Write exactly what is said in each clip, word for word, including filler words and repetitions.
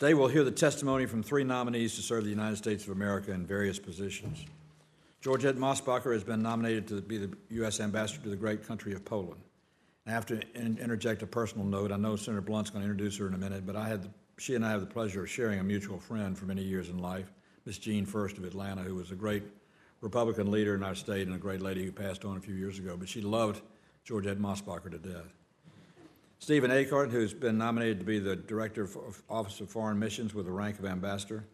Today we'll hear the testimony from three nominees to serve the United States of America in various positions. Georgette Mosbacher has been nominated to be the U S ambassador to the great country of Poland. And I have to in- interject a personal note. I know Senator Blunt's going to introduce her in a minute, but I had the, she and I have the pleasure of sharing a mutual friend for many years in life, Miss Jean First of Atlanta, who was a great Republican leader in our state and a great lady who passed on a few years ago. But she loved Georgette Mosbacher to death. Stephen Akard, who's been nominated to be the Director of Office of Foreign Missions with the rank of Ambassador.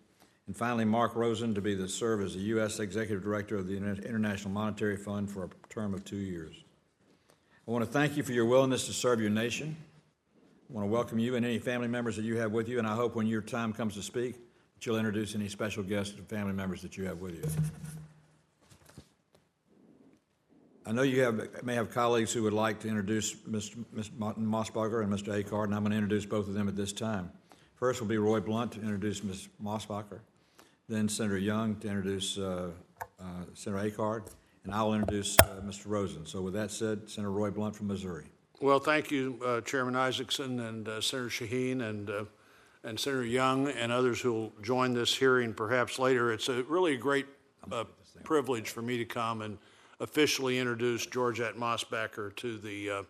And finally, Mark Rosen to be the serve as the U S Executive Director of the International Monetary Fund for a term of two years. I want to thank you for your willingness to serve your nation. I want to welcome you and any family members that you have with you, and I hope when your time comes to speak that you'll introduce any special guests and family members that you have with you. I know you have, may have colleagues who would like to introduce Miz Mosbacher and Mister Akard, and I'm going to introduce both of them at this time. First will be Roy Blunt to introduce Miz Mosbacher, then Senator Young to introduce uh, uh, Senator Akard, and I'll introduce uh, Mister Rosen. So with that said, Senator Roy Blunt from Missouri. Well, thank you, uh, Chairman Isaacson and uh, Senator Shaheen and, uh, and Senator Young and others who will join this hearing perhaps later. It's a really a great uh, privilege for me to come and officially introduced Georgette Mosbacher to the uh,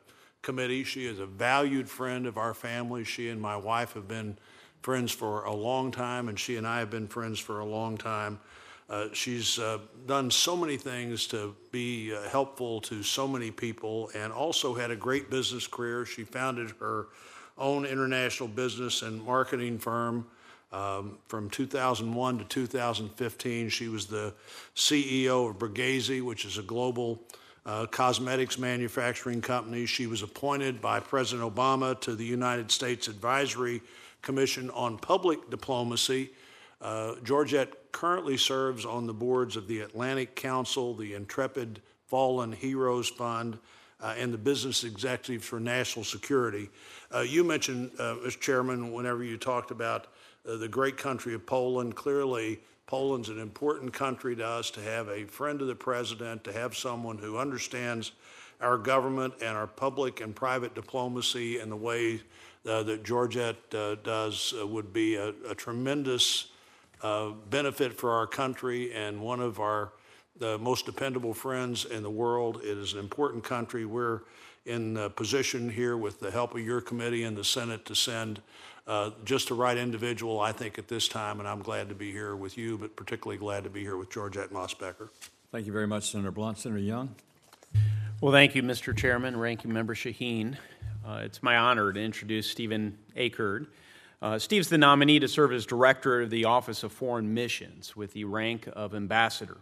committee. She is a valued friend of our family. She and my wife have been friends for a long time, and she and I have been friends for a long time. Uh, she's uh, done so many things to be uh, helpful to so many people and also had a great business career. She founded her own international business and marketing firm. Um, from two thousand one to two thousand fifteen, she was the C E O of Borghese, which is a global uh, cosmetics manufacturing company. She was appointed by President Obama to the United States Advisory Commission on Public Diplomacy. Uh, Georgette currently serves on the boards of the Atlantic Council, the Intrepid Fallen Heroes Fund, Uh, and the Business Executives for National Security. Uh, you mentioned, uh, Mister Chairman, whenever you talked about uh, the great country of Poland, clearly Poland's an important country to us, to have a friend of the president, to have someone who understands our government and our public and private diplomacy in the way uh, that Georgette uh, does uh, would be a, a tremendous uh, benefit for our country and one of our the most dependable friends in the world. It is an important country. We're in a position here with the help of your committee and the Senate to send uh, just the right individual, I think, at this time, and I'm glad to be here with you, but particularly glad to be here with Georgette Mosbacher. Thank you very much, Senator Blunt. Senator Young. Well, thank you, Mister Chairman, Ranking Member Shaheen. Uh, it's my honor to introduce Stephen Akard. Uh, Steve's the nominee to serve as Director of the Office of Foreign Missions with the rank of Ambassador.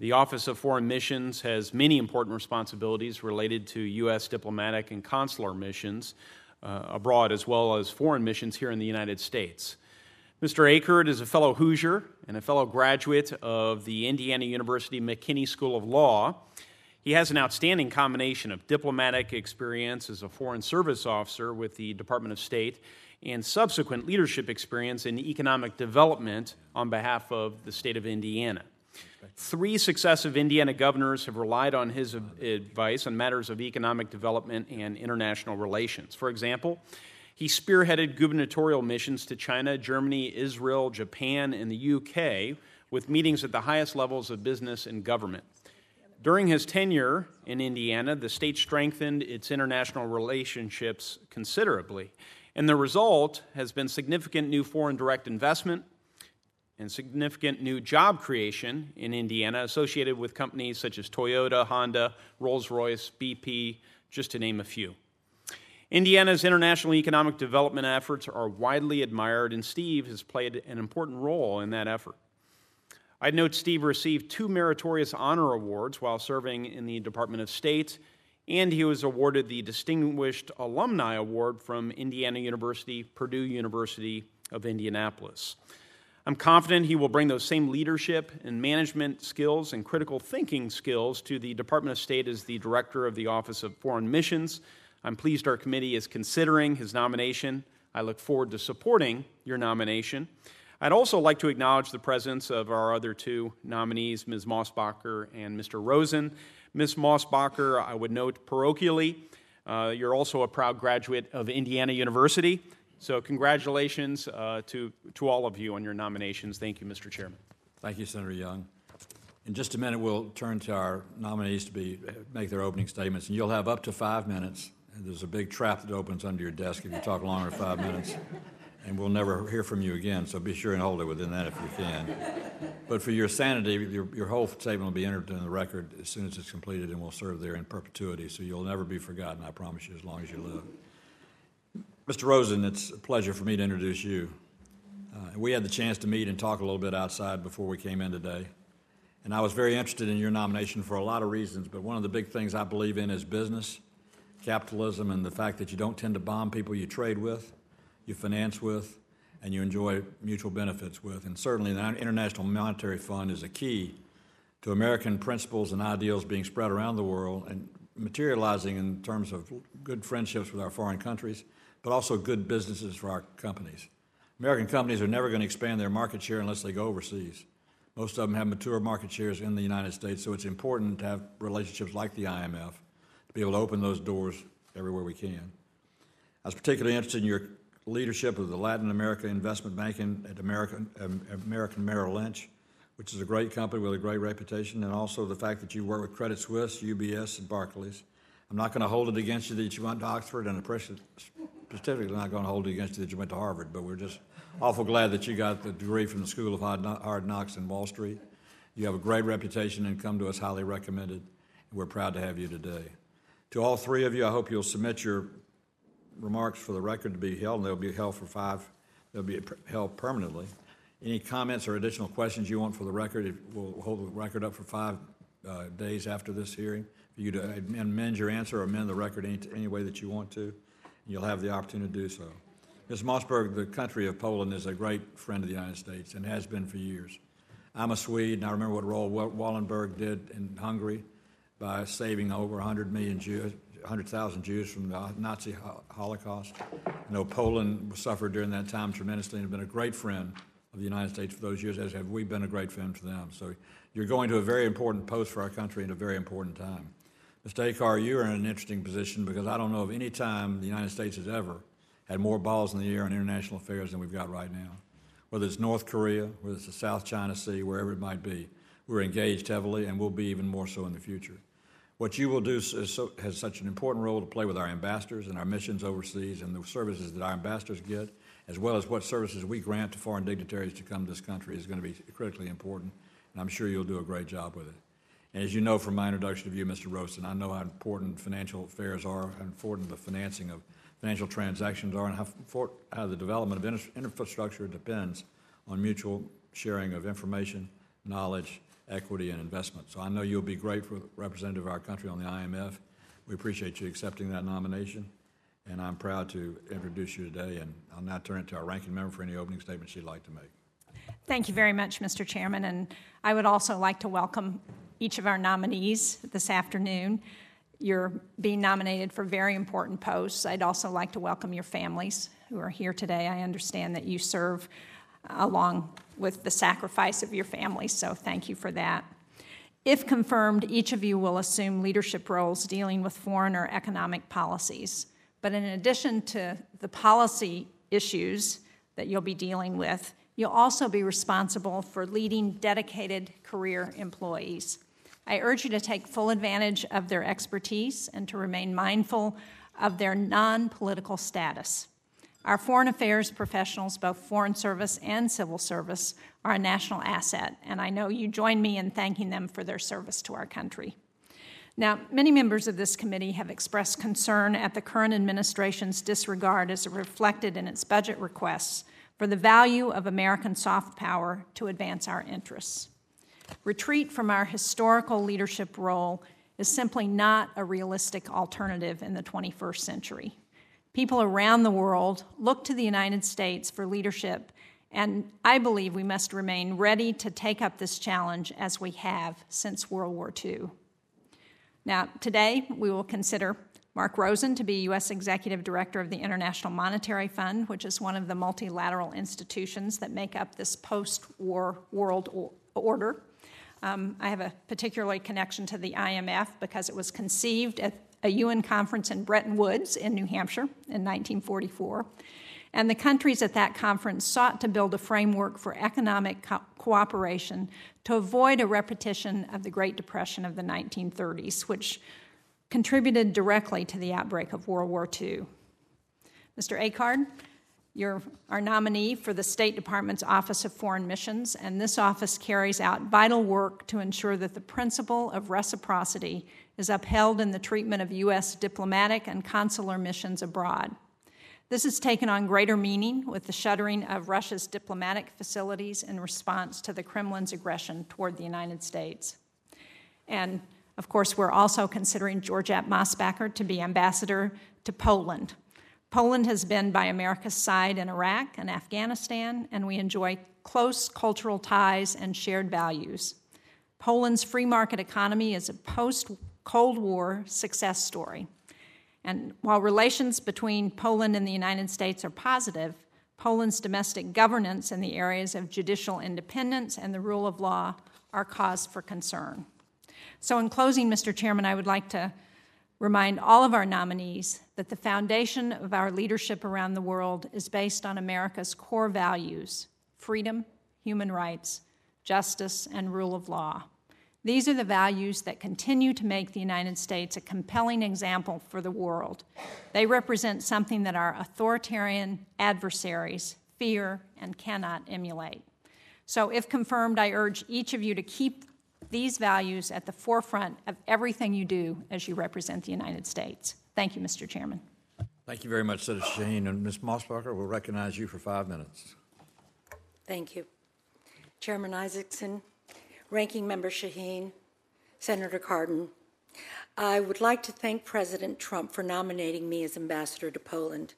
The Office of Foreign Missions has many important responsibilities related to U S diplomatic and consular missions uh, abroad, as well as foreign missions here in the United States. Mister Akard is a fellow Hoosier and a fellow graduate of the Indiana University McKinney School of Law. He has an outstanding combination of diplomatic experience as a foreign service officer with the Department of State and subsequent leadership experience in economic development on behalf of the state of Indiana. Three successive Indiana governors have relied on his advice on matters of economic development and international relations. For example, he spearheaded gubernatorial missions to China, Germany, Israel, Japan, and the U K, with meetings at the highest levels of business and government. During his tenure in Indiana, the state strengthened its international relationships considerably, and the result has been significant new foreign direct investment and significant new job creation in Indiana associated with companies such as Toyota, Honda, Rolls-Royce, B P, just to name a few. Indiana's international economic development efforts are widely admired, and Steve has played an important role in that effort. I'd note Steve received two meritorious honor awards while serving in the Department of State, and he was awarded the Distinguished Alumni Award from Indiana University, Purdue University of Indianapolis. I'm confident he will bring those same leadership and management skills and critical thinking skills to the Department of State as the Director of the Office of Foreign Missions. I'm pleased our committee is considering his nomination. I look forward to supporting your nomination. I'd also like to acknowledge the presence of our other two nominees, Miz Mosbacher and Mister Rosen. Miz Mosbacher, I would note parochially, uh, you're also a proud graduate of Indiana University. So congratulations uh, to, to all of you on your nominations. Thank you, Mister Chairman. Thank you, Senator Young. In just a minute, we'll turn to our nominees to be, make their opening statements, and you'll have up to five minutes. And there's a big trap that opens under your desk if you talk longer than five minutes, and we'll never hear from you again, so be sure and hold it within that if you can. But for your sanity, your, your whole statement will be entered in the record as soon as it's completed, and will serve there in perpetuity, so you'll never be forgotten, I promise you, as long as you live. Mister Rosen, it's a pleasure for me to introduce you. Uh, we had the chance to meet and talk a little bit outside before we came in today. And I was very interested in your nomination for a lot of reasons, but one of the big things I believe in is business, capitalism, and the fact that you don't tend to bomb people you trade with, you finance with, and you enjoy mutual benefits with. And certainly the International Monetary Fund is a key to American principles and ideals being spread around the world and materializing in terms of good friendships with our foreign countries, but also good businesses for our companies. American companies are never going to expand their market share unless they go overseas. Most of them have mature market shares in the United States, so it's important to have relationships like the I M F to be able to open those doors everywhere we can. I was particularly interested in your leadership of the Latin America Investment Banking at American, um, American Merrill Lynch, which is a great company with a great reputation, and also the fact that you work with Credit Suisse, U B S, and Barclays. I'm not going to hold it against you that you went to Oxford, and I'm specifically not going to hold it against you that you went to Harvard, but we're just awful glad that you got the degree from the School of Hard Knocks in Wall Street. You have a great reputation and come to us highly recommended, and we're proud to have you today. To all three of you, I hope you'll submit your remarks for the record to be held, and they'll be held for five, they'll be held permanently. Any comments or additional questions you want for the record, we'll hold the record up for five uh, days after this hearing for you to amend your answer or amend the record any, any way that you want to, and you'll have the opportunity to do so. Miz Mossberg, the country of Poland is a great friend of the United States and has been for years. I'm a Swede, and I remember what Roel Wallenberg did in Hungary by saving over one hundred million Jews, one hundred thousand Jews from the Nazi Holocaust. You know, Poland suffered during that time tremendously and has been a great friend of the United States for those years, as have we been a great friend for them. So you're going to a very important post for our country at a very important time. Mister Akard, you are in an interesting position because I don't know of any time the United States has ever had more balls in the air on international affairs than we've got right now. Whether it's North Korea, whether it's the South China Sea, wherever it might be, we're engaged heavily and will be even more so in the future. What you will do is so, has such an important role to play with our ambassadors and our missions overseas and the services that our ambassadors get, as well as what services we grant to foreign dignitaries to come to this country is going to be critically important, and I'm sure you'll do a great job with it. And as you know from my introduction of you, Mister Rosen, I know how important financial affairs are, how important the financing of financial transactions are, and how, for, how the development of infrastructure depends on mutual sharing of information, knowledge, equity, and investment. So I know you'll be great for representative of our country on the I M F. We appreciate you accepting that nomination, and I'm proud to introduce you today, and I'll now turn it to our ranking member for any opening statements she'd like to make. Thank you very much, Mister Chairman, and I would also like to welcome each of our nominees this afternoon. You're being nominated for very important posts. I'd also like to welcome your families who are here today. I understand that you serve along with the sacrifice of your families, so thank you for that. If confirmed, each of you will assume leadership roles dealing with foreign or economic policies. But in addition to the policy issues that you'll be dealing with, you'll also be responsible for leading dedicated career employees. I urge you to take full advantage of their expertise and to remain mindful of their non-political status. Our foreign affairs professionals, both foreign service and civil service, are a national asset, and I know you join me in thanking them for their service to our country. Now, many members of this committee have expressed concern at the current administration's disregard as reflected in its budget requests for the value of American soft power to advance our interests. Retreat from our historical leadership role is simply not a realistic alternative in the twenty-first century. People around the world look to the United States for leadership, and I believe we must remain ready to take up this challenge as we have since World War Two. Now, today we will consider Mark Rosen to be U S Executive Director of the International Monetary Fund, which is one of the multilateral institutions that make up this post-war world order. Um, I have a particular connection to the I M F because it was conceived at a U N conference in Bretton Woods in New Hampshire in nineteen forty-four. and the countries at that conference sought to build a framework for economic co- cooperation to avoid a repetition of the Great Depression of the nineteen thirties, which contributed directly to the outbreak of World War Two. Mister Akard, you're our nominee for the State Department's Office of Foreign Missions, and this office carries out vital work to ensure that the principle of reciprocity is upheld in the treatment of U S diplomatic and consular missions abroad. This has taken on greater meaning with the shuttering of Russia's diplomatic facilities in response to the Kremlin's aggression toward the United States. And, of course, we're also considering Georgette Mosbacher to be ambassador to Poland. Poland has been by America's side in Iraq and Afghanistan, and we enjoy close cultural ties and shared values. Poland's free market economy is a post-Cold War success story. And while relations between Poland and the United States are positive, Poland's domestic governance in the areas of judicial independence and the rule of law are cause for concern. So in closing, Mister Chairman, I would like to remind all of our nominees that the foundation of our leadership around the world is based on America's core values: freedom, human rights, justice, and rule of law. These are the values that continue to make the United States a compelling example for the world. They represent something that our authoritarian adversaries fear and cannot emulate. So if confirmed, I urge each of you to keep these values at the forefront of everything you do as you represent the United States. Thank you, Mister Chairman. Thank you very much, Senator Shaheen. And Miz Mosbacher, we'll recognize you for five minutes. Thank you. Chairman Isaacson, Ranking Member Shaheen, Senator Cardin, I would like to thank President Trump for nominating me as ambassador to Poland.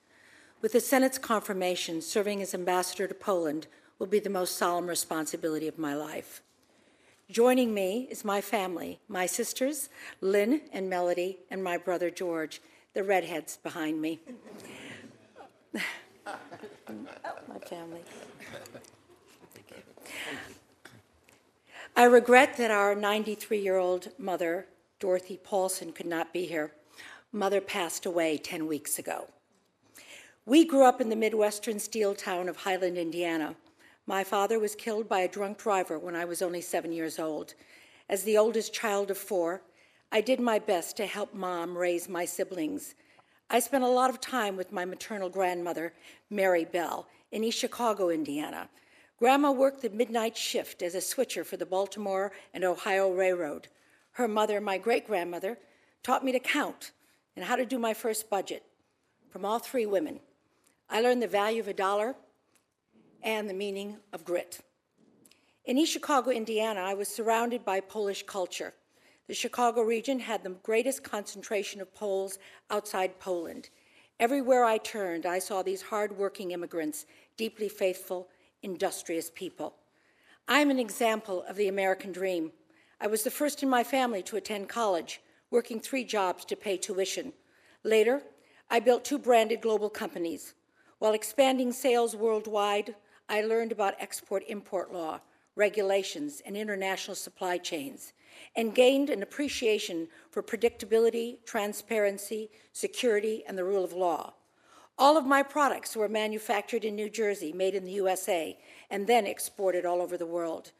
With the Senate's confirmation, serving as ambassador to Poland will be the most solemn responsibility of my life. Joining me is my family, my sisters, Lynn and Melody, and my brother George, the redheads behind me. Oh, my family. I regret that our ninety-three-year-old mother, Dorothy Paulson, could not be here. Mother passed away ten weeks ago. We grew up in the Midwestern steel town of Highland, Indiana. My father was killed by a drunk driver when I was only seven years old. As the oldest child of four, I did my best to help Mom raise my siblings. I spent a lot of time with my maternal grandmother, Mary Bell, in East Chicago, Indiana. Grandma worked the midnight shift as a switcher for the Baltimore and Ohio Railroad. Her mother, my great-grandmother, taught me to count and how to do my first budget. From all three women, I learned the value of a dollar and the meaning of grit. In East Chicago, Indiana, I was surrounded by Polish culture. The Chicago region had the greatest concentration of Poles outside Poland. Everywhere I turned, I saw these hard-working immigrants, deeply faithful, industrious people. I'm an example of the American dream. I was the first in my family to attend college, working three jobs to pay tuition. Later, I built two branded global companies. While expanding sales worldwide, I learned about export-import law, regulations, and international supply chains, and gained an appreciation for predictability, transparency, security, and the rule of law. All of my products were manufactured in New Jersey, made in the U S A, and then exported all over the world.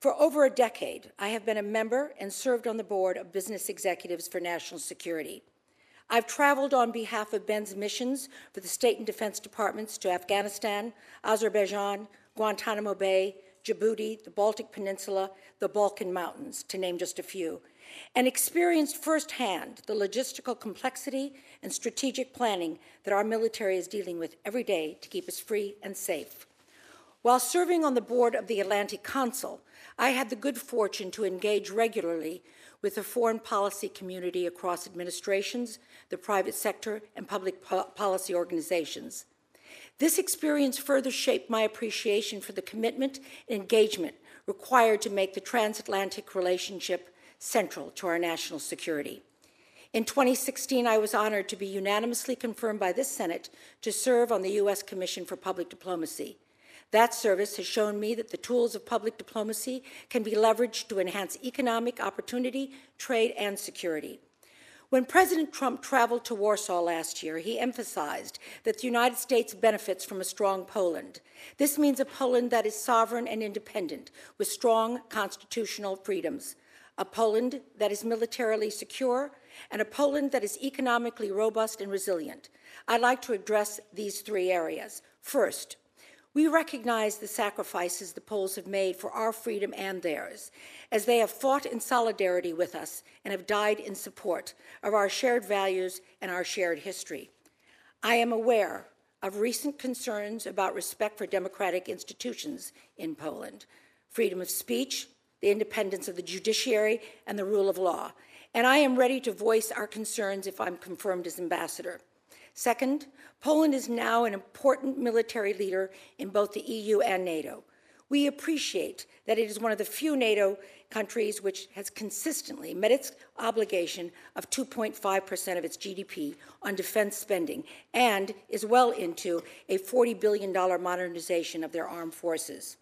For over a decade, I have been a member and served on the board of Business Executives for National Security. I've traveled on behalf of Ben's missions for the State and Defense Departments to Afghanistan, Azerbaijan, Guantanamo Bay, Djibouti, the Baltic Peninsula, the Balkan Mountains, to name just a few, and experienced firsthand the logistical complexity and strategic planning that our military is dealing with every day to keep us free and safe. While serving on the board of the Atlantic Council, I had the good fortune to engage regularly with the foreign policy community across administrations, the private sector, and public po- policy organizations. This experience further shaped my appreciation for the commitment and engagement required to make the transatlantic relationship central to our national security. In twenty sixteen, I was honored to be unanimously confirmed by this Senate to serve on the U S Commission for Public Diplomacy. That service has shown me that the tools of public diplomacy can be leveraged to enhance economic opportunity, trade, and security. When President Trump traveled to Warsaw last year, he emphasized that the United States benefits from a strong Poland. This means a Poland that is sovereign and independent, with strong constitutional freedoms, a Poland that is militarily secure, and a Poland that is economically robust and resilient. I'd like to address these three areas. First, we recognize the sacrifices the Poles have made for our freedom and theirs, as they have fought in solidarity with us and have died in support of our shared values and our shared history. I am aware of recent concerns about respect for democratic institutions in Poland, freedom of speech, the independence of the judiciary, and the rule of law. And I am ready to voice our concerns if I'm confirmed as ambassador. Second, Poland is now an important military leader in both the E U and NATO. We appreciate that it is one of the few NATO countries which has consistently met its obligation of two point five percent of its G D P on defense spending and is well into a forty billion dollars modernization of their armed forces.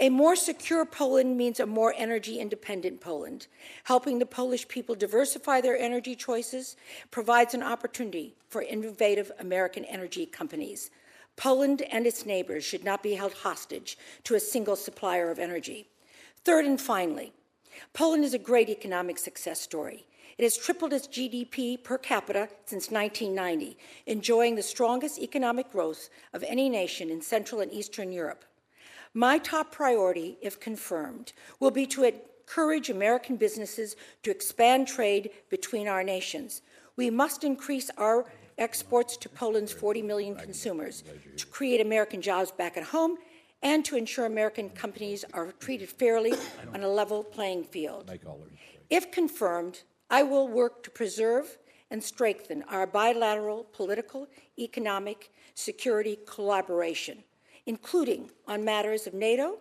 A more secure Poland means a more energy-independent Poland. Helping the Polish people diversify their energy choices provides an opportunity for innovative American energy companies. Poland and its neighbors should not be held hostage to a single supplier of energy. Third and finally, Poland is a great economic success story. It has tripled its G D P per capita since nineteen ninety, enjoying the strongest economic growth of any nation in Central and Eastern Europe. My top priority, if confirmed, will be to encourage American businesses to expand trade between our nations. We must increase our exports to Poland's forty million consumers to create American jobs back at home and to ensure American companies are treated fairly on a level playing field. If confirmed, I will work to preserve and strengthen our bilateral political, economic, security collaboration, including on matters of NATO,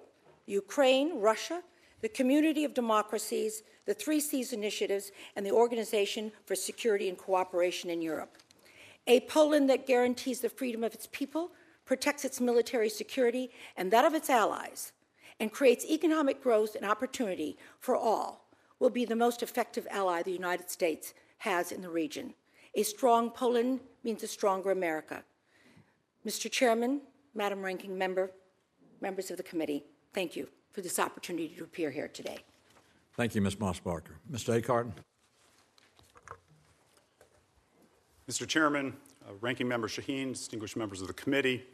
Ukraine, Russia, the Community of Democracies, the Three Seas Initiatives, and the Organization for Security and Cooperation in Europe. A Poland that guarantees the freedom of its people, protects its military security and that of its allies, and creates economic growth and opportunity for all will be the most effective ally the United States has in the region. A strong Poland means a stronger America. Mister Chairman, Madam Ranking Member, members of the committee, thank you for this opportunity to appear here today. Thank you, Miz Mosbacher. Mister Akard. Mister Chairman, uh, Ranking Member Shaheen, distinguished members of the committee,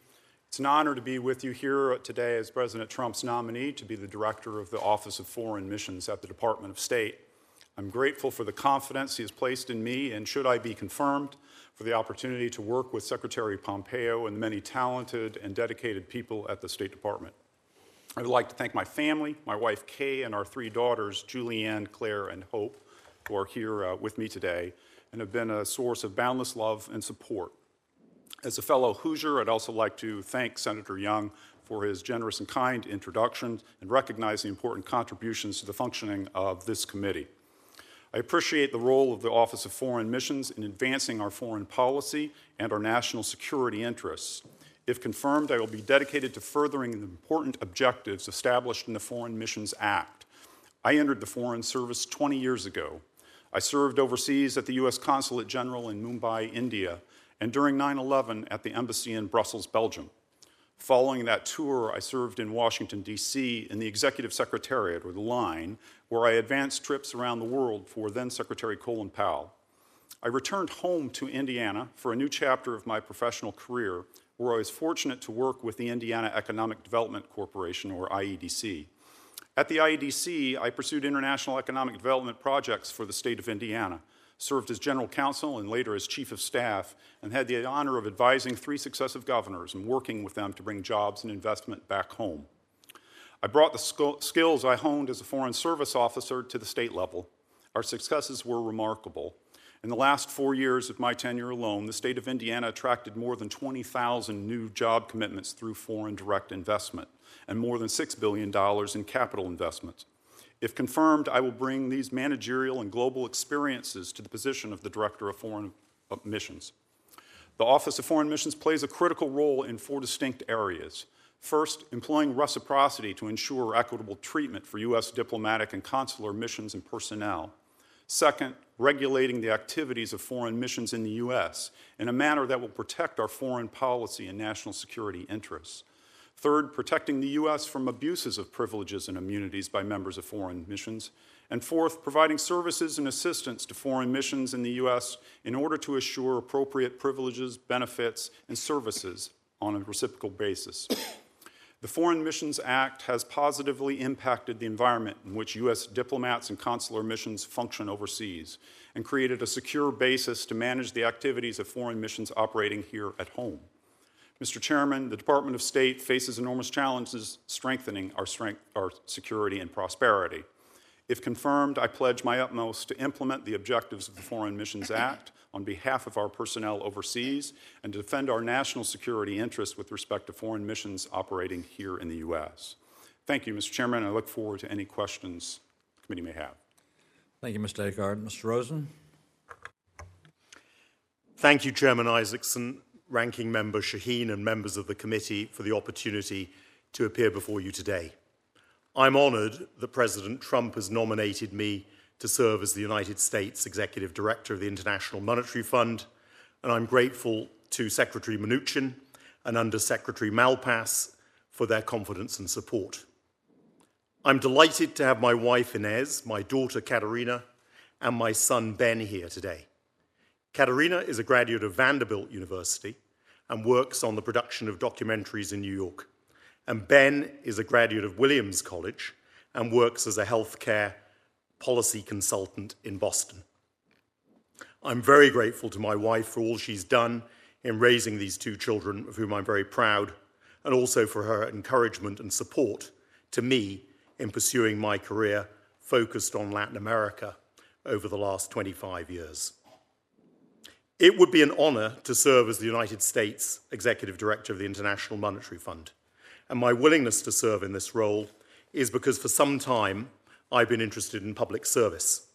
it's an honor to be with you here today as President Trump's nominee to be the director of the Office of Foreign Missions at the Department of State. I'm grateful for the confidence he has placed in me, and should I be confirmed, for the opportunity to work with Secretary Pompeo and the many talented and dedicated people at the State Department. I would like to thank my family, my wife Kay, and our three daughters, Julianne, Claire, and Hope, who are here uh, with me today and have been a source of boundless love and support. As a fellow Hoosier, I'd also like to thank Senator Young for his generous and kind introduction and recognize the important contributions to the functioning of this committee. I appreciate the role of the Office of Foreign Missions in advancing our foreign policy and our national security interests. If confirmed, I will be dedicated to furthering the important objectives established in the Foreign Missions Act. I entered the Foreign Service twenty years ago. I served overseas at the U S Consulate General in Mumbai, India, and during nine eleven at the embassy in Brussels, Belgium. Following that tour, I served in Washington, D C in the Executive Secretariat, or the LINE, where I advanced trips around the world for then-Secretary Colin Powell. I returned home to Indiana for a new chapter of my professional career, where I was fortunate to work with the Indiana Economic Development Corporation, or I E D C. At the I E D C, I pursued international economic development projects for the state of Indiana, served as general counsel and later as chief of staff, and had the honor of advising three successive governors and working with them to bring jobs and investment back home. I brought the skills I honed as a Foreign Service officer to the state level. Our successes were remarkable. In the last four years of my tenure alone, the state of Indiana attracted more than twenty thousand new job commitments through foreign direct investment and more than six billion dollars in capital investments. If confirmed, I will bring these managerial and global experiences to the position of the Director of Foreign Missions. The Office of Foreign Missions plays a critical role in four distinct areas. First, employing reciprocity to ensure equitable treatment for U S diplomatic and consular missions and personnel. Second, regulating the activities of foreign missions in the U S in a manner that will protect our foreign policy and national security interests. Third, protecting the U S from abuses of privileges and immunities by members of foreign missions. And fourth, providing services and assistance to foreign missions in the U S in order to assure appropriate privileges, benefits, and services on a reciprocal basis. The Foreign Missions Act has positively impacted the environment in which U S diplomats and consular missions function overseas and created a secure basis to manage the activities of foreign missions operating here at home. Mister Chairman, the Department of State faces enormous challenges strengthening our, strength, our security and prosperity. If confirmed, I pledge my utmost to implement the objectives of the Foreign Missions Act on behalf of our personnel overseas and to defend our national security interests with respect to foreign missions operating here in the U S. Thank you, Mister Chairman. I look forward to any questions the committee may have. Thank you, Mister Akard. Mister Rosen. Thank you, Chairman Isaacson, Ranking Member Shaheen, and members of the committee for the opportunity to appear before you today. I'm honoured that President Trump has nominated me to serve as the United States Executive Director of the International Monetary Fund, and I'm grateful to Secretary Mnuchin and Under-Secretary Malpass for their confidence and support. I'm delighted to have my wife Inez, my daughter Katerina, and my son Ben here today. Katerina is a graduate of Vanderbilt University and works on the production of documentaries in New York, and Ben is a graduate of Williams College and works as a healthcare policy consultant in Boston. I'm very grateful to my wife for all she's done in raising these two children, of whom I'm very proud, and also for her encouragement and support to me in pursuing my career focused on Latin America over the last twenty-five years. It would be an honor to serve as the United States Executive Director of the International Monetary Fund, and my willingness to serve in this role is because for some time I've been interested in public service,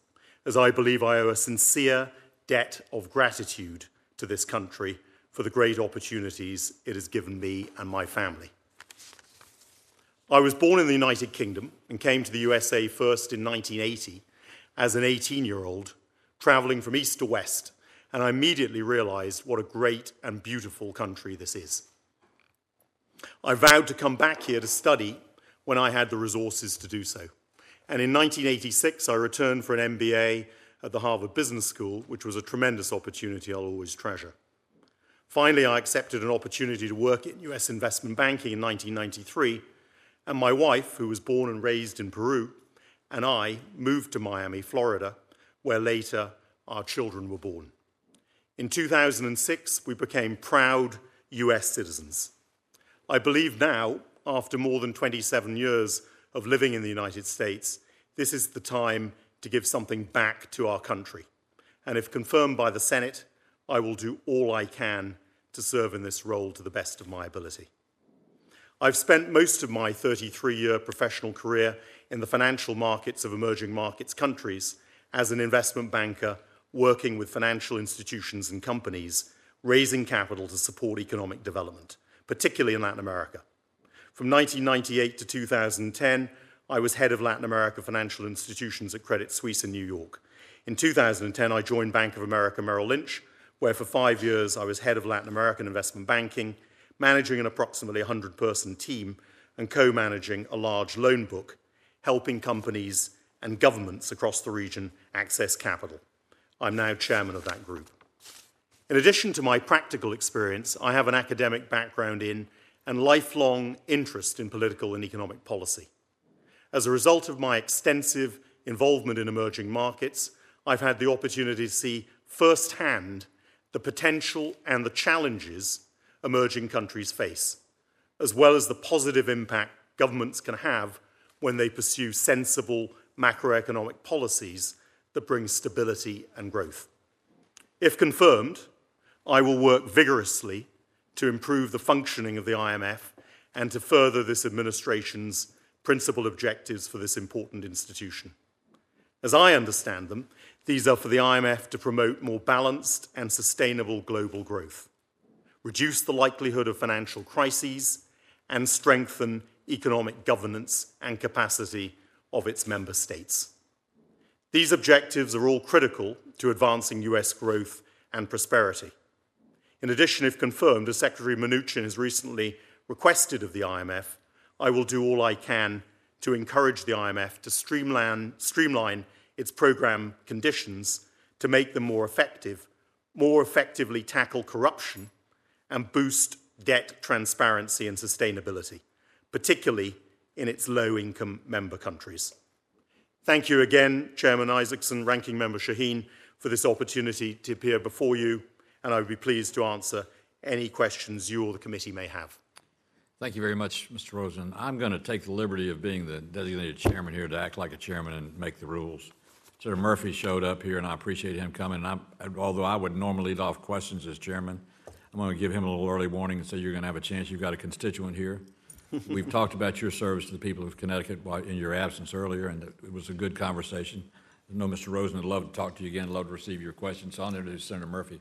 as I believe I owe a sincere debt of gratitude to this country for the great opportunities it has given me and my family. I was born in the United Kingdom and came to the U S A first in nineteen eighty as an eighteen-year-old, travelling from east to west, and I immediately realised what a great and beautiful country this is. I vowed to come back here to study when I had the resources to do so. And in nineteen eighty-six, I returned for an M B A at the Harvard Business School, which was a tremendous opportunity I'll always treasure. Finally, I accepted an opportunity to work in U S investment banking in nineteen ninety-three, and my wife, who was born and raised in Peru, and I moved to Miami, Florida, where later our children were born. In two thousand six, we became proud U S citizens. I believe now, after more than twenty-seven years of living in the United States, this is the time to give something back to our country. And if confirmed by the Senate, I will do all I can to serve in this role to the best of my ability. I've spent most of my thirty-three-year professional career in the financial markets of emerging markets countries as an investment banker working with financial institutions and companies, raising capital to support economic development, particularly in Latin America. From nineteen ninety-eight to two thousand ten, I was head of Latin America financial institutions at Credit Suisse in New York. In two thousand ten, I joined Bank of America Merrill Lynch, where for five years I was head of Latin American investment banking, managing an approximately one hundred person team and co-managing a large loan book, helping companies and governments across the region access capital. I'm now chairman of that group. In addition to my practical experience, I have an academic background in and lifelong interest in political and economic policy. As a result of my extensive involvement in emerging markets, I've had the opportunity to see firsthand the potential and the challenges emerging countries face, as well as the positive impact governments can have when they pursue sensible macroeconomic policies that bring stability and growth. If confirmed, I will work vigorously to improve the functioning of the I M F and to further this administration's principal objectives for this important institution. As I understand them, these are for the I M F to promote more balanced and sustainable global growth, reduce the likelihood of financial crises, and strengthen economic governance and capacity of its member states. These objectives are all critical to advancing U S growth and prosperity. In addition, if confirmed, as Secretary Mnuchin has recently requested of the I M F, I will do all I can to encourage the I M F to streamline, streamline its program conditions to make them more effective, more effectively tackle corruption, and boost debt transparency and sustainability, particularly in its low-income member countries. Thank you again, Chairman Isaacson, Ranking Member Shaheen, for this opportunity to appear before you, and I would be pleased to answer any questions you or the committee may have. Thank you very much, Mister Rosen. I'm going to take the liberty of being the designated chairman here to act like a chairman and make the rules. Senator Murphy showed up here, and I appreciate him coming. And I'm, although I would normally lead off questions as chairman, I'm going to give him a little early warning and say you're going to have a chance. You've got a constituent here. We've talked about your service to the people of Connecticut in your absence earlier, and it was a good conversation. I know Mister Rosen would love to talk to you again, love to receive your questions. So I'll introduce Senator Murphy.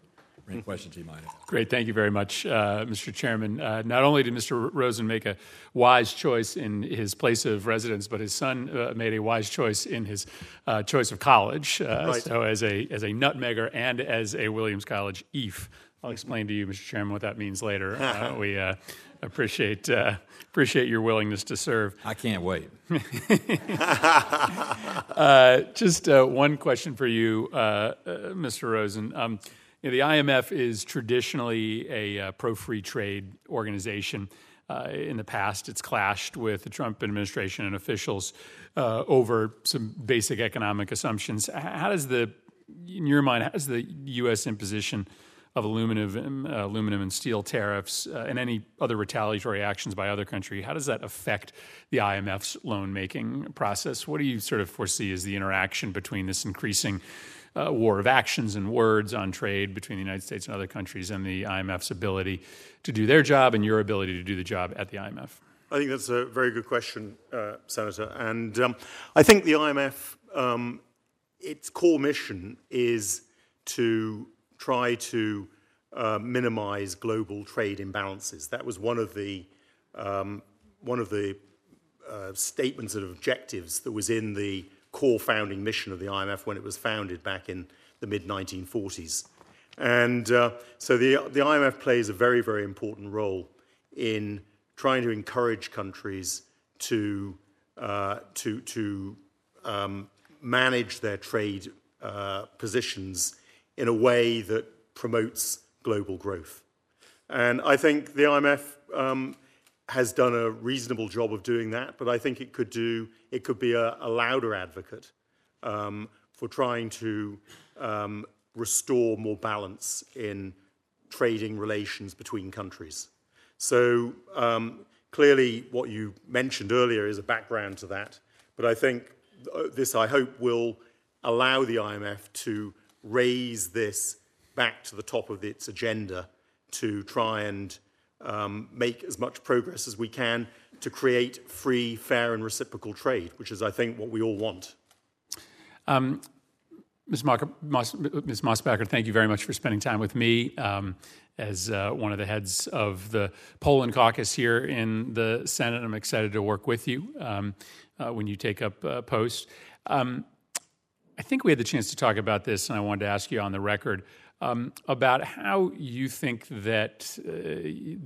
Any questions he might have. Great. Thank you very much, uh, Mister Chairman. Uh, not only did Mister Rosen make a wise choice in his place of residence, but his son uh, made a wise choice in his uh, choice of college. Uh, right. So as a as a nutmegger and as a Williams College E A F. I'll explain to you, Mister Chairman, what that means later. Uh, we uh, appreciate uh, appreciate your willingness to serve. I can't wait. uh, just uh, one question for you, uh, uh, Mister Rosen. Um, You know, the I M F is traditionally a uh, pro-free trade organization. Uh, in the past, it's clashed with the Trump administration and officials uh, over some basic economic assumptions. How does the, in your mind, how does the U S imposition of aluminum, uh, aluminum and steel tariffs uh, and any other retaliatory actions by other countries, how does that affect the I M F's loan-making process? What do you sort of foresee as the interaction between this increasing Uh, war of actions and words on trade between the United States and other countries and the I M F's ability to do their job and your ability to do the job at the I M F? I think that's a very good question, uh, Senator. And um, I think the I M F, um, its core mission is to try to uh, minimize global trade imbalances. That was one of the, um, one of the uh, statements and objectives that was in the core founding mission of the I M F when it was founded back in the mid nineteen forties. And uh, so the, the I M F plays a very, very important role in trying to encourage countries to, uh, to, to um, manage their trade uh, positions in a way that promotes global growth. And I think the I M F um, has done a reasonable job of doing that, but I think it could do. It could be a, a louder advocate um, for trying to um, restore more balance in trading relations between countries. So um, clearly, what you mentioned earlier is a background to that. But I think this, I hope, will allow the I M F to raise this back to the top of its agenda to try and Um, make as much progress as we can to create free, fair, and reciprocal trade, which is, I think, what we all want. Um, Miz Mocker, Mos- Miz Mosbacher, thank you very much for spending time with me um, as uh, one of the heads of the Poland caucus here in the Senate. I'm excited to work with you um, uh, when you take up uh, post. Um, I think we had the chance to talk about this, and I wanted to ask you on the record Um, about how you think that uh,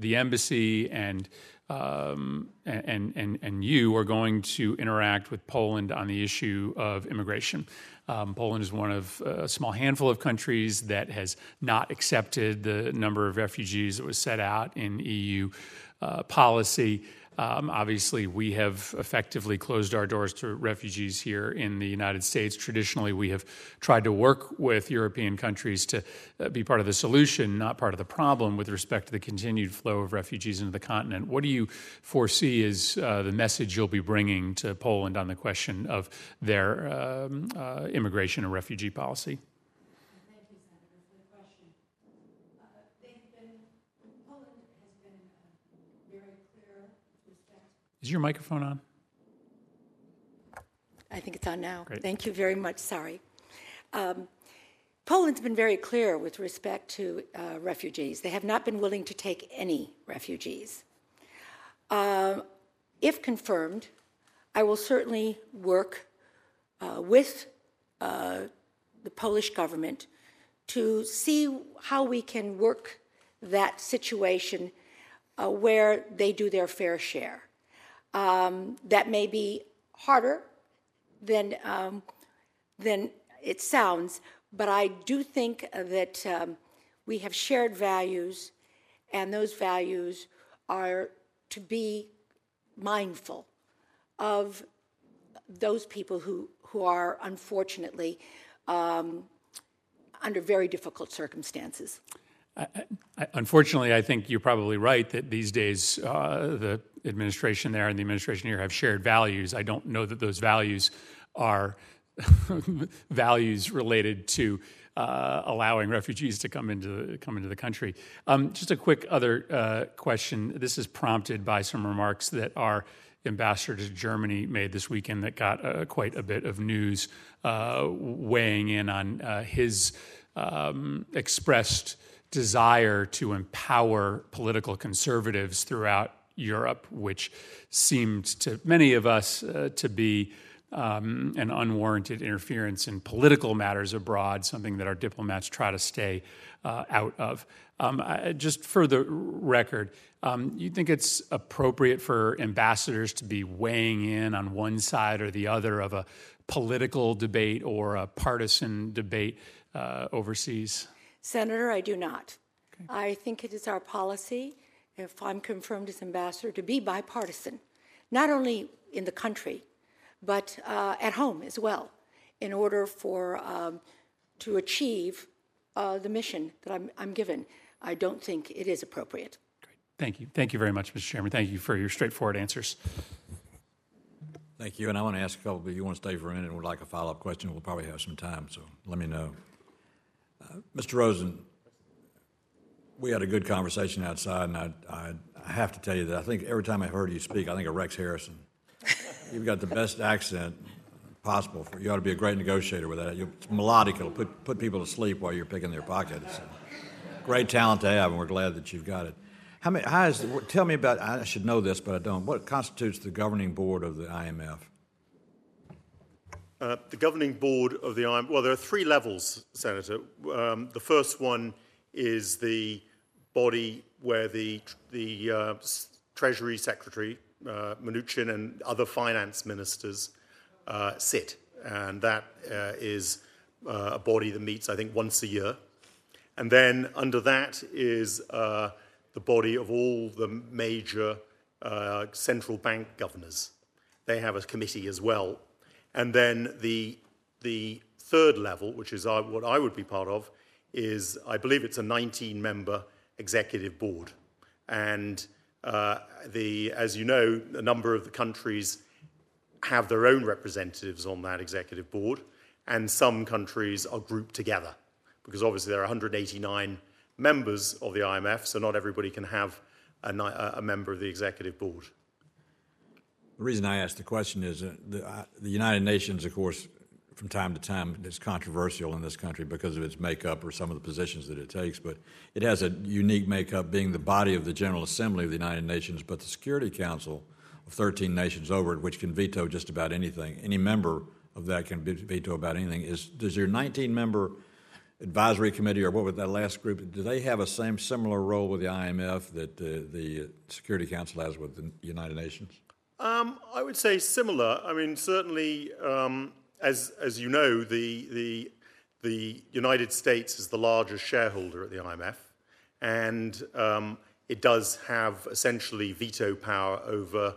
the embassy and, um, and and and you are going to interact with Poland on the issue of immigration. Um, Poland is one of a small handful of countries that has not accepted the number of refugees that was set out in E U uh, policy. Um, obviously, we have effectively closed our doors to refugees here in the United States. Traditionally, we have tried to work with European countries to uh, be part of the solution, not part of the problem with respect to the continued flow of refugees into the continent. What do you foresee is uh, the message you'll be bringing to Poland on the question of their um, uh, immigration and refugee policy? Is your microphone on? I think it's on now. Great. Thank you very much. Sorry. Um, Poland's been very clear with respect to uh, refugees. They have not been willing to take any refugees. Uh, if confirmed, I will certainly work uh, with uh, the Polish government to see how we can work that situation uh, where they do their fair share. Um, that may be harder than, um, than it sounds, but I do think that um, we have shared values, and those values are to be mindful of those people who, who are unfortunately um, under very difficult circumstances. I, I, unfortunately, I think you're probably right that these days uh, the administration there and the administration here have shared values. I don't know that those values are values related to uh, allowing refugees to come into the, come into the country. Um, just a quick other uh, question. This is prompted by some remarks that our ambassador to Germany made this weekend that got uh, quite a bit of news uh, weighing in on uh, his um, expressed desire to empower political conservatives throughout Europe, which seemed to many of us uh, to be um, an unwarranted interference in political matters abroad, something that our diplomats try to stay uh, out of. Um, I, just for the record, um, you think it's appropriate for ambassadors to be weighing in on one side or the other of a political debate or a partisan debate uh, overseas? Senator, I do not. Okay. I think it is our policy, if I'm confirmed as ambassador, to be bipartisan, not only in the country, but uh, at home as well, in order for um, to achieve uh, the mission that I'm, I'm given. I don't think it is appropriate. Great. Thank you. Thank you very much, Mister Chairman. Thank you for your straightforward answers. Thank you. And I want to ask a couple of you, you want to stay for a minute and would like a follow-up question. We'll probably have some time, so let me know. Uh, Mister Rosen, we had a good conversation outside, and I, I, I have to tell you that I think every time I've heard you speak, I think of Rex Harrison. You've got the best accent possible. For, you ought to be a great negotiator with that. You're, it's melodic. It'll put, put people to sleep while you're picking their pockets. Great talent to have, and we're glad that you've got it. How many? How is the, tell me about, I should know this, but I don't. What constitutes the governing board of the I M F? Uh, the governing board of the I M F, well, there are three levels, Senator. Um, the first one is the body where the, the uh, Treasury Secretary, uh, Mnuchin, and other finance ministers uh, sit. And that uh, is uh, a body that meets, I think, once a year. And then under that is uh, the body of all the major uh, central bank governors. They have a committee as well. And then the, the third level, which is our, what I would be part of, is I believe it's a nineteen-member executive board. And uh, the, as you know, a number of the countries have their own representatives on that executive board, and some countries are grouped together, because obviously there are one hundred eighty-nine members of the I M F, so not everybody can have a, a member of the executive board. The reason I asked the question is uh, the, uh, the United Nations, of course, from time to time, is controversial in this country because of its makeup or some of the positions that it takes, but it has a unique makeup being the body of the General Assembly of the United Nations, but the Security Council of thirteen nations over it, which can veto just about anything. Any member of that can veto about anything. Is, does your nineteen-member advisory committee, or what was that last group, do they have a same similar role with the I M F that uh, the Security Council has with the United Nations? Um, I would say similar. I mean, certainly, um, as as you know, the, the the United States is the largest shareholder at the I M F, and um, it does have essentially veto power over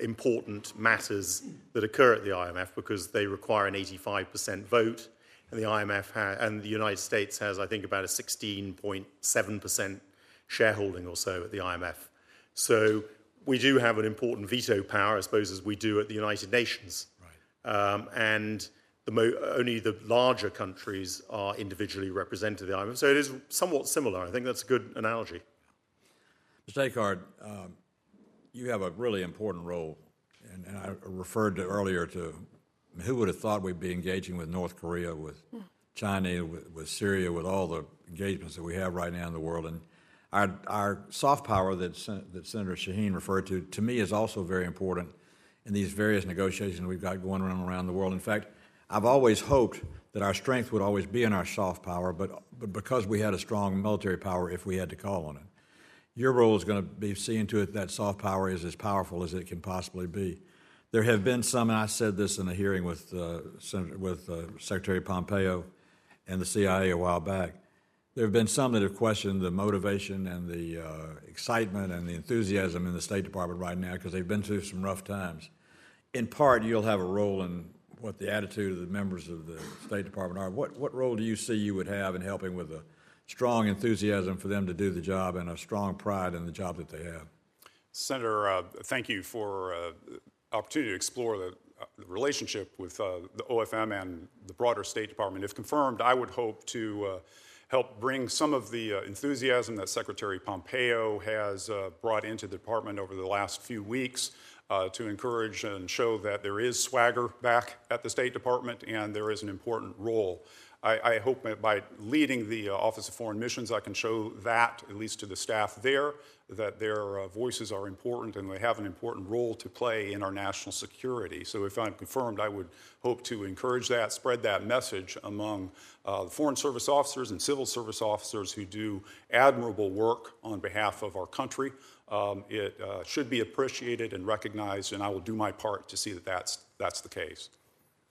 important matters that occur at the I M F because they require an eighty-five percent vote, and the I M F ha- and the United States has, I think, about a sixteen point seven percent shareholding or so at the I M F. So we do have an important veto power, I suppose, as we do at the United Nations. Right. Um, and the mo- only the larger countries are individually represented at the I M F. So it is somewhat similar. I think that's a good analogy. Mister Akard, um, you have a really important role. And, and I referred to earlier to who would have thought we'd be engaging with North Korea, with yeah. China, with, with Syria, with all the engagements that we have right now in the world. And Our, our soft power that, Sen- that Senator Shaheen referred to, to me, is also very important in these various negotiations we've got going on around the world. In fact, I've always hoped that our strength would always be in our soft power, but, but because we had a strong military power if we had to call on it. Your role is going to be seeing to it that soft power is as powerful as it can possibly be. There have been some, and I said this in a hearing with, uh, Senator, with uh, Secretary Pompeo and the C I A a while back, there have been some that have questioned the motivation and the uh, excitement and the enthusiasm in the State Department right now because they've been through some rough times. In part, you'll have a role in what the attitude of the members of the State Department are. What, what role do you see you would have in helping with a strong enthusiasm for them to do the job and a strong pride in the job that they have? Senator, uh, thank you for uh, opportunity to explore the, uh, the relationship with uh, the O F M and the broader State Department. If confirmed, I would hope to uh, help bring some of the uh, enthusiasm that Secretary Pompeo has uh, brought into the department over the last few weeks uh, to encourage and show that there is swagger back at the State Department and there is an important role. I, I hope that by leading the uh, Office of Foreign Missions, I can show that, at least to the staff there, that their uh, voices are important and they have an important role to play in our national security. So if I'm confirmed, I would hope to encourage that, spread that message among uh, foreign service officers and civil service officers who do admirable work on behalf of our country. Um, it uh, should be appreciated and recognized, and I will do my part to see that that's, that's the case.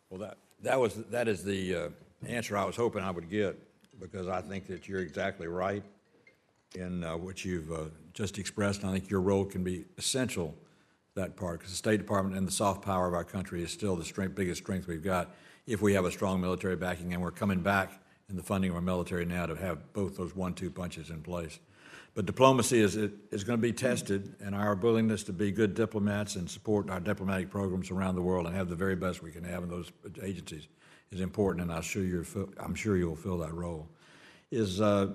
Well, that, that, was, that is the... Uh... answer I was hoping I would get, because I think that you're exactly right in uh, what you've uh, just expressed, and I think your role can be essential to that part, because the State Department and the soft power of our country is still the strength, biggest strength we've got if we have a strong military backing, and we're coming back in the funding of our military now to have both those one two punches in place. But diplomacy is, it, is going to be tested, and our willingness to be good diplomats and support our diplomatic programs around the world and have the very best we can have in those agencies is important, and I'm sure you'll fill, I'm sure you'll fill that role. Is uh,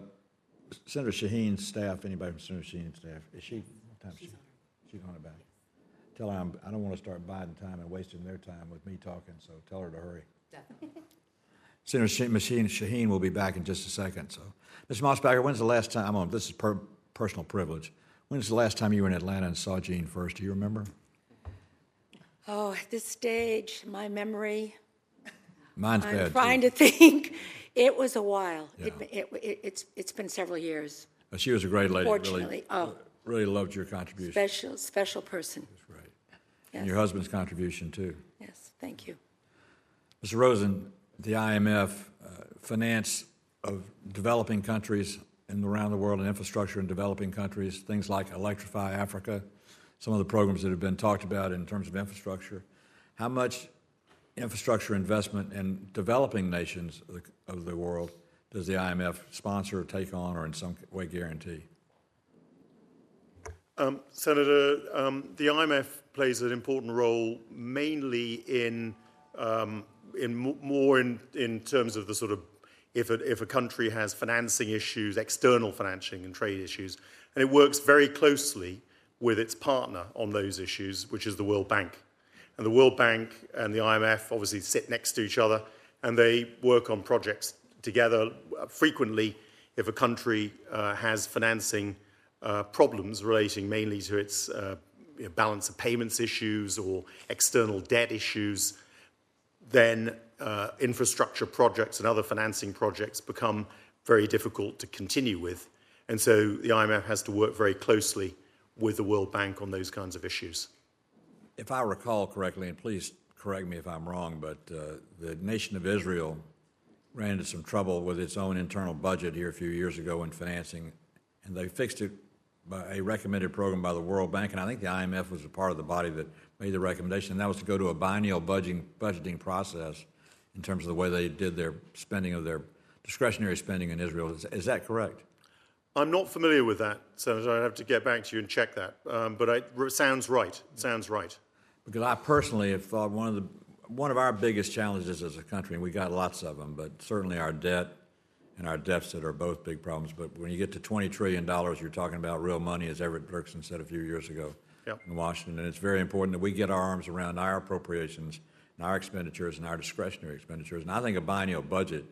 Senator Shaheen's staff, anybody from Senator Shaheen's staff, is she, what time is she? She's on her back. Tell her I'm, I don't want to start biding time and wasting their time with me talking, so tell her to hurry. Definitely. Senator Shaheen, Shaheen will be back in just a second. So, Miz Mosbacher, when's the last time, I'm on, this is per, personal privilege, when's the last time you were in Atlanta and saw Jean First? Do you remember? Oh, at this stage, my memory... Mine's I'm bad, trying too. to think. It was a while. Yeah. It, it, it, it's, it's been several years. But she was a great lady. Fortunately, really, oh, really loved your contribution. Special, special person. That's right. Yes. And your husband's contribution too. Yes, thank you, Mister Rosen. The I M F uh, finance of developing countries and around the world, and infrastructure in developing countries. Things like Electrify Africa, some of the programs that have been talked about in terms of infrastructure. How much infrastructure investment in developing nations of the, of the world does the I M F sponsor, take on, or in some way guarantee? Um, Senator, um, the I M F plays an important role mainly in um, in m- more in, in terms of the sort of if a, if a country has financing issues, external financing and trade issues, and it works very closely with its partner on those issues, which is the World Bank. And the World Bank and the I M F obviously sit next to each other, and they work on projects together. Frequently, if a country uh, has financing uh, problems relating mainly to its uh, balance of payments issues or external debt issues, then uh, infrastructure projects and other financing projects become very difficult to continue with. And so the I M F has to work very closely with the World Bank on those kinds of issues. If I recall correctly, and please correct me if I'm wrong, but uh, the nation of Israel ran into some trouble with its own internal budget here a few years ago in financing, and they fixed it by a recommended program by the World Bank, and I think the I M F was a part of the body that made the recommendation, and that was to go to a biennial budgeting, budgeting process in terms of the way they did their spending of their discretionary spending in Israel. Is, is that correct? I'm not familiar with that, Senator. I'd have to get back to you and check that, um, but it sounds right. It sounds right. Because I personally have thought one of the one of our biggest challenges as a country, and we got lots of them, but certainly our debt and our deficit are both big problems. But when you get to twenty trillion dollars, you're talking about real money, as Everett Dirksen said a few years ago yep. in Washington. And it's very important that we get our arms around our appropriations and our expenditures and our discretionary expenditures. And I think a biennial budget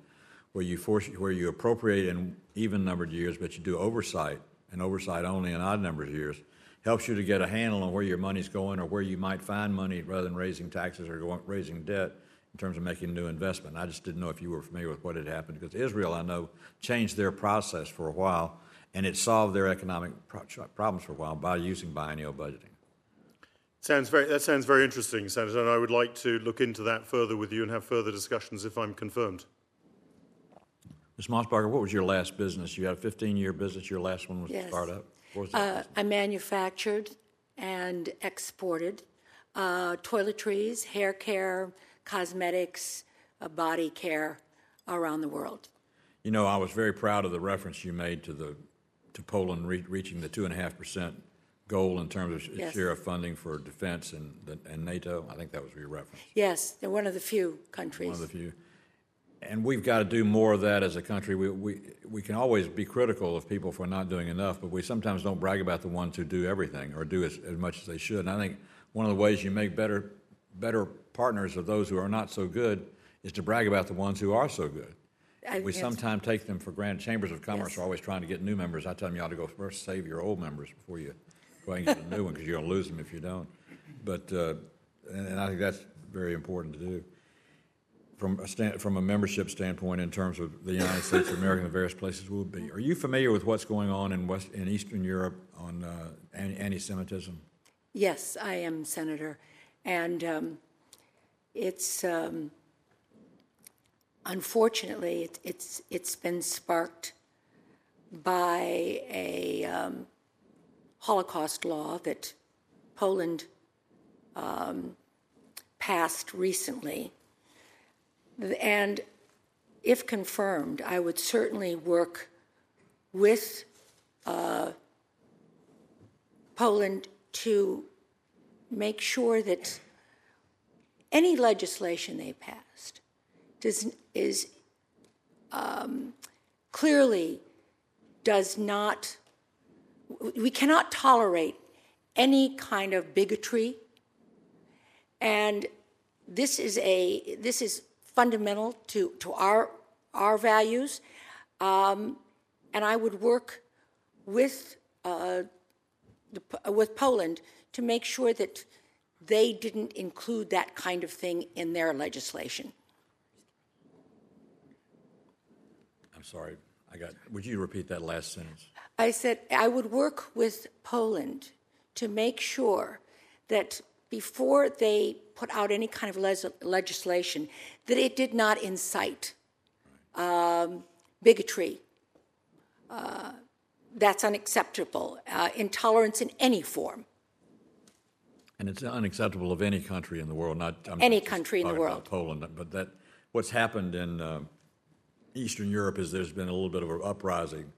where you force, where you appropriate in even-numbered years, but you do oversight and oversight only in odd-numbered years, helps you to get a handle on where your money's going or where you might find money rather than raising taxes or going, raising debt in terms of making new investment. I just didn't know if you were familiar with what had happened, because Israel, I know, changed their process for a while, and it solved their economic pro- problems for a while by using biennial budgeting. Sounds very, that sounds very interesting, Senator, and I would like to look into that further with you and have further discussions if I'm confirmed. Miz Mosbacher, what was your last business? You had a fifteen-year business. Your last one was yes. a startup. What was that? Uh, I manufactured and exported uh, toiletries, hair care, cosmetics, uh, body care around the world. You know, I was very proud of the reference you made to the to Poland re- reaching the two and a half percent goal in terms of yes. share of funding for defense and the, and NATO. I think that was your reference. Yes, they're one of the few countries. One of the few. And we've got to do more of that as a country. We we we can always be critical of people for not doing enough, but we sometimes don't brag about the ones who do everything or do as, as much as they should. And I think one of the ways you make better better partners of those who are not so good is to brag about the ones who are so good. I, we yes. sometimes take them for granted. Chambers of Commerce yes. are always trying to get new members. I tell them you ought to go first, save your old members before you go and get a new one, because you're going to lose them if you don't. But uh, and, and I think that's very important to do. From a, stand, from a membership standpoint, in terms of the United States of America and the various places we'll be. Are you familiar with what's going on in West in Eastern Europe on uh, anti-Semitism? Yes, I am, Senator, and um, it's um, unfortunately it, it's it's been sparked by a um, Holocaust law that Poland um, passed recently. And if confirmed, I would certainly work with uh, Poland to make sure that any legislation they passed does, is um, clearly does not, we cannot tolerate any kind of bigotry. And this is a, this is, fundamental to, to our our values, um, and I would work with uh, the, with Poland to make sure that they didn't include that kind of thing in their legislation. I'm sorry, I got. Would you repeat that last sentence? I said I would work with Poland to make sure that before they put out any kind of les- legislation, that it did not incite um, bigotry. Uh, that's unacceptable. Uh, intolerance in any form. And it's unacceptable of any country in the world. Not I'm any not country in the world. Poland, but that what's happened in uh, Eastern Europe is there's been a little bit of an uprising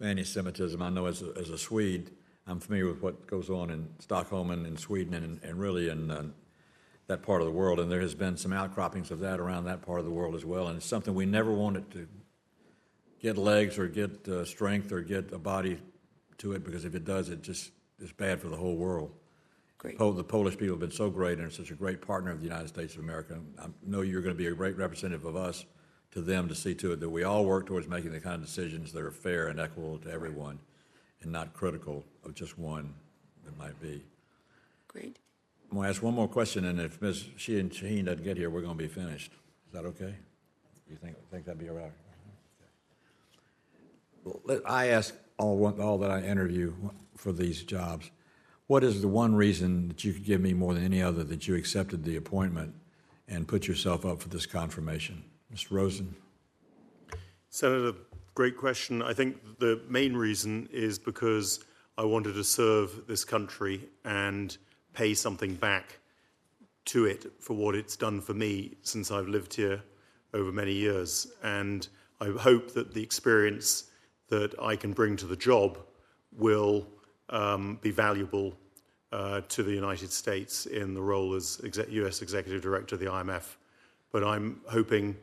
of anti-Semitism. I know as a, as a Swede, I'm familiar with what goes on in Stockholm and in Sweden and, and really in uh, that part of the world, and there has been some outcroppings of that around that part of the world as well, and it's something we never wanted to get legs or get uh, strength or get a body to it, because if it does, it just is bad for the whole world. Great. Pol- the Polish people have been so great and are such a great partner of the United States of America. I know you're going to be a great representative of us to them to see to it that we all work towards making the kind of decisions that are fair and equitable to everyone. Right. And not critical of just one that might be. Great. I'm going to ask one more question, and if Miz Sheehan Shaheen doesn't get here, we're going to be finished. Is that okay? You think think that'd be all right? Okay. Well, I ask all all that I interview for these jobs, what is the one reason that you could give me more than any other that you accepted the appointment and put yourself up for this confirmation? Mister Rosen. Senator, great question. I think the main reason is because I wanted to serve this country and pay something back to it for what it's done for me since I've lived here over many years. And I hope that the experience that I can bring to the job will um, be valuable uh, to the United States in the role as U S Executive Director of the I M F. But I'm hoping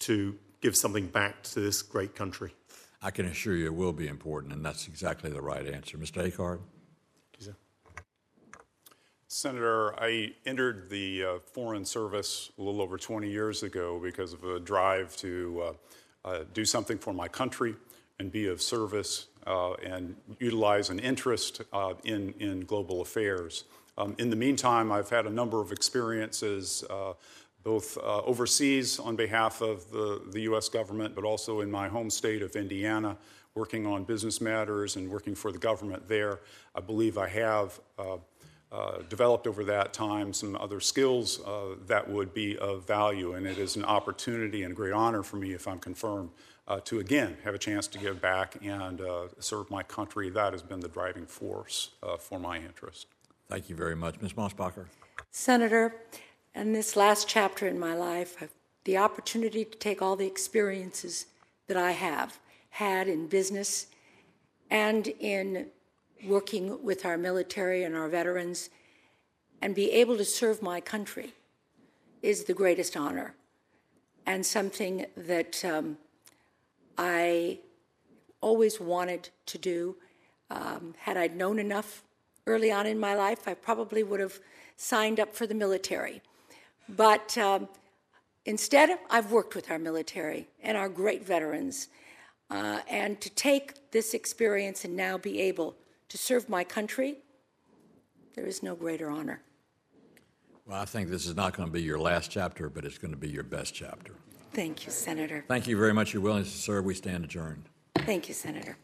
to give something back to this great country. I can assure you it will be important, and that's exactly the right answer. Mister Akard? Thank you, sir. Senator, I entered the uh, Foreign Service a little over twenty years ago because of a drive to uh, uh, do something for my country and be of service uh, and utilize an interest uh, in, in global affairs. Um, in the meantime, I've had a number of experiences uh, both uh, overseas on behalf of the, the U S government, but also in my home state of Indiana, working on business matters and working for the government there. I believe I have uh, uh, developed over that time some other skills uh, that would be of value, and it is an opportunity and a great honor for me if I'm confirmed uh, to again have a chance to give back and uh, serve my country. That has been the driving force uh, for my interest. Thank you very much. Miz Mosbacher. Senator, in this last chapter in my life, I've the opportunity to take all the experiences that I have had in business and in working with our military and our veterans and be able to serve my country is the greatest honor and something that um, I always wanted to do. Um, had I known enough early on in my life, I probably would have signed up for the military. But um, instead, I've worked with our military and our great veterans. Uh, and to take this experience and now be able to serve my country, there is no greater honor. Well, I think this is not going to be your last chapter, but it's going to be your best chapter. Thank you, Senator. Thank you very much for your willingness to serve. We stand adjourned. Thank you, Senator.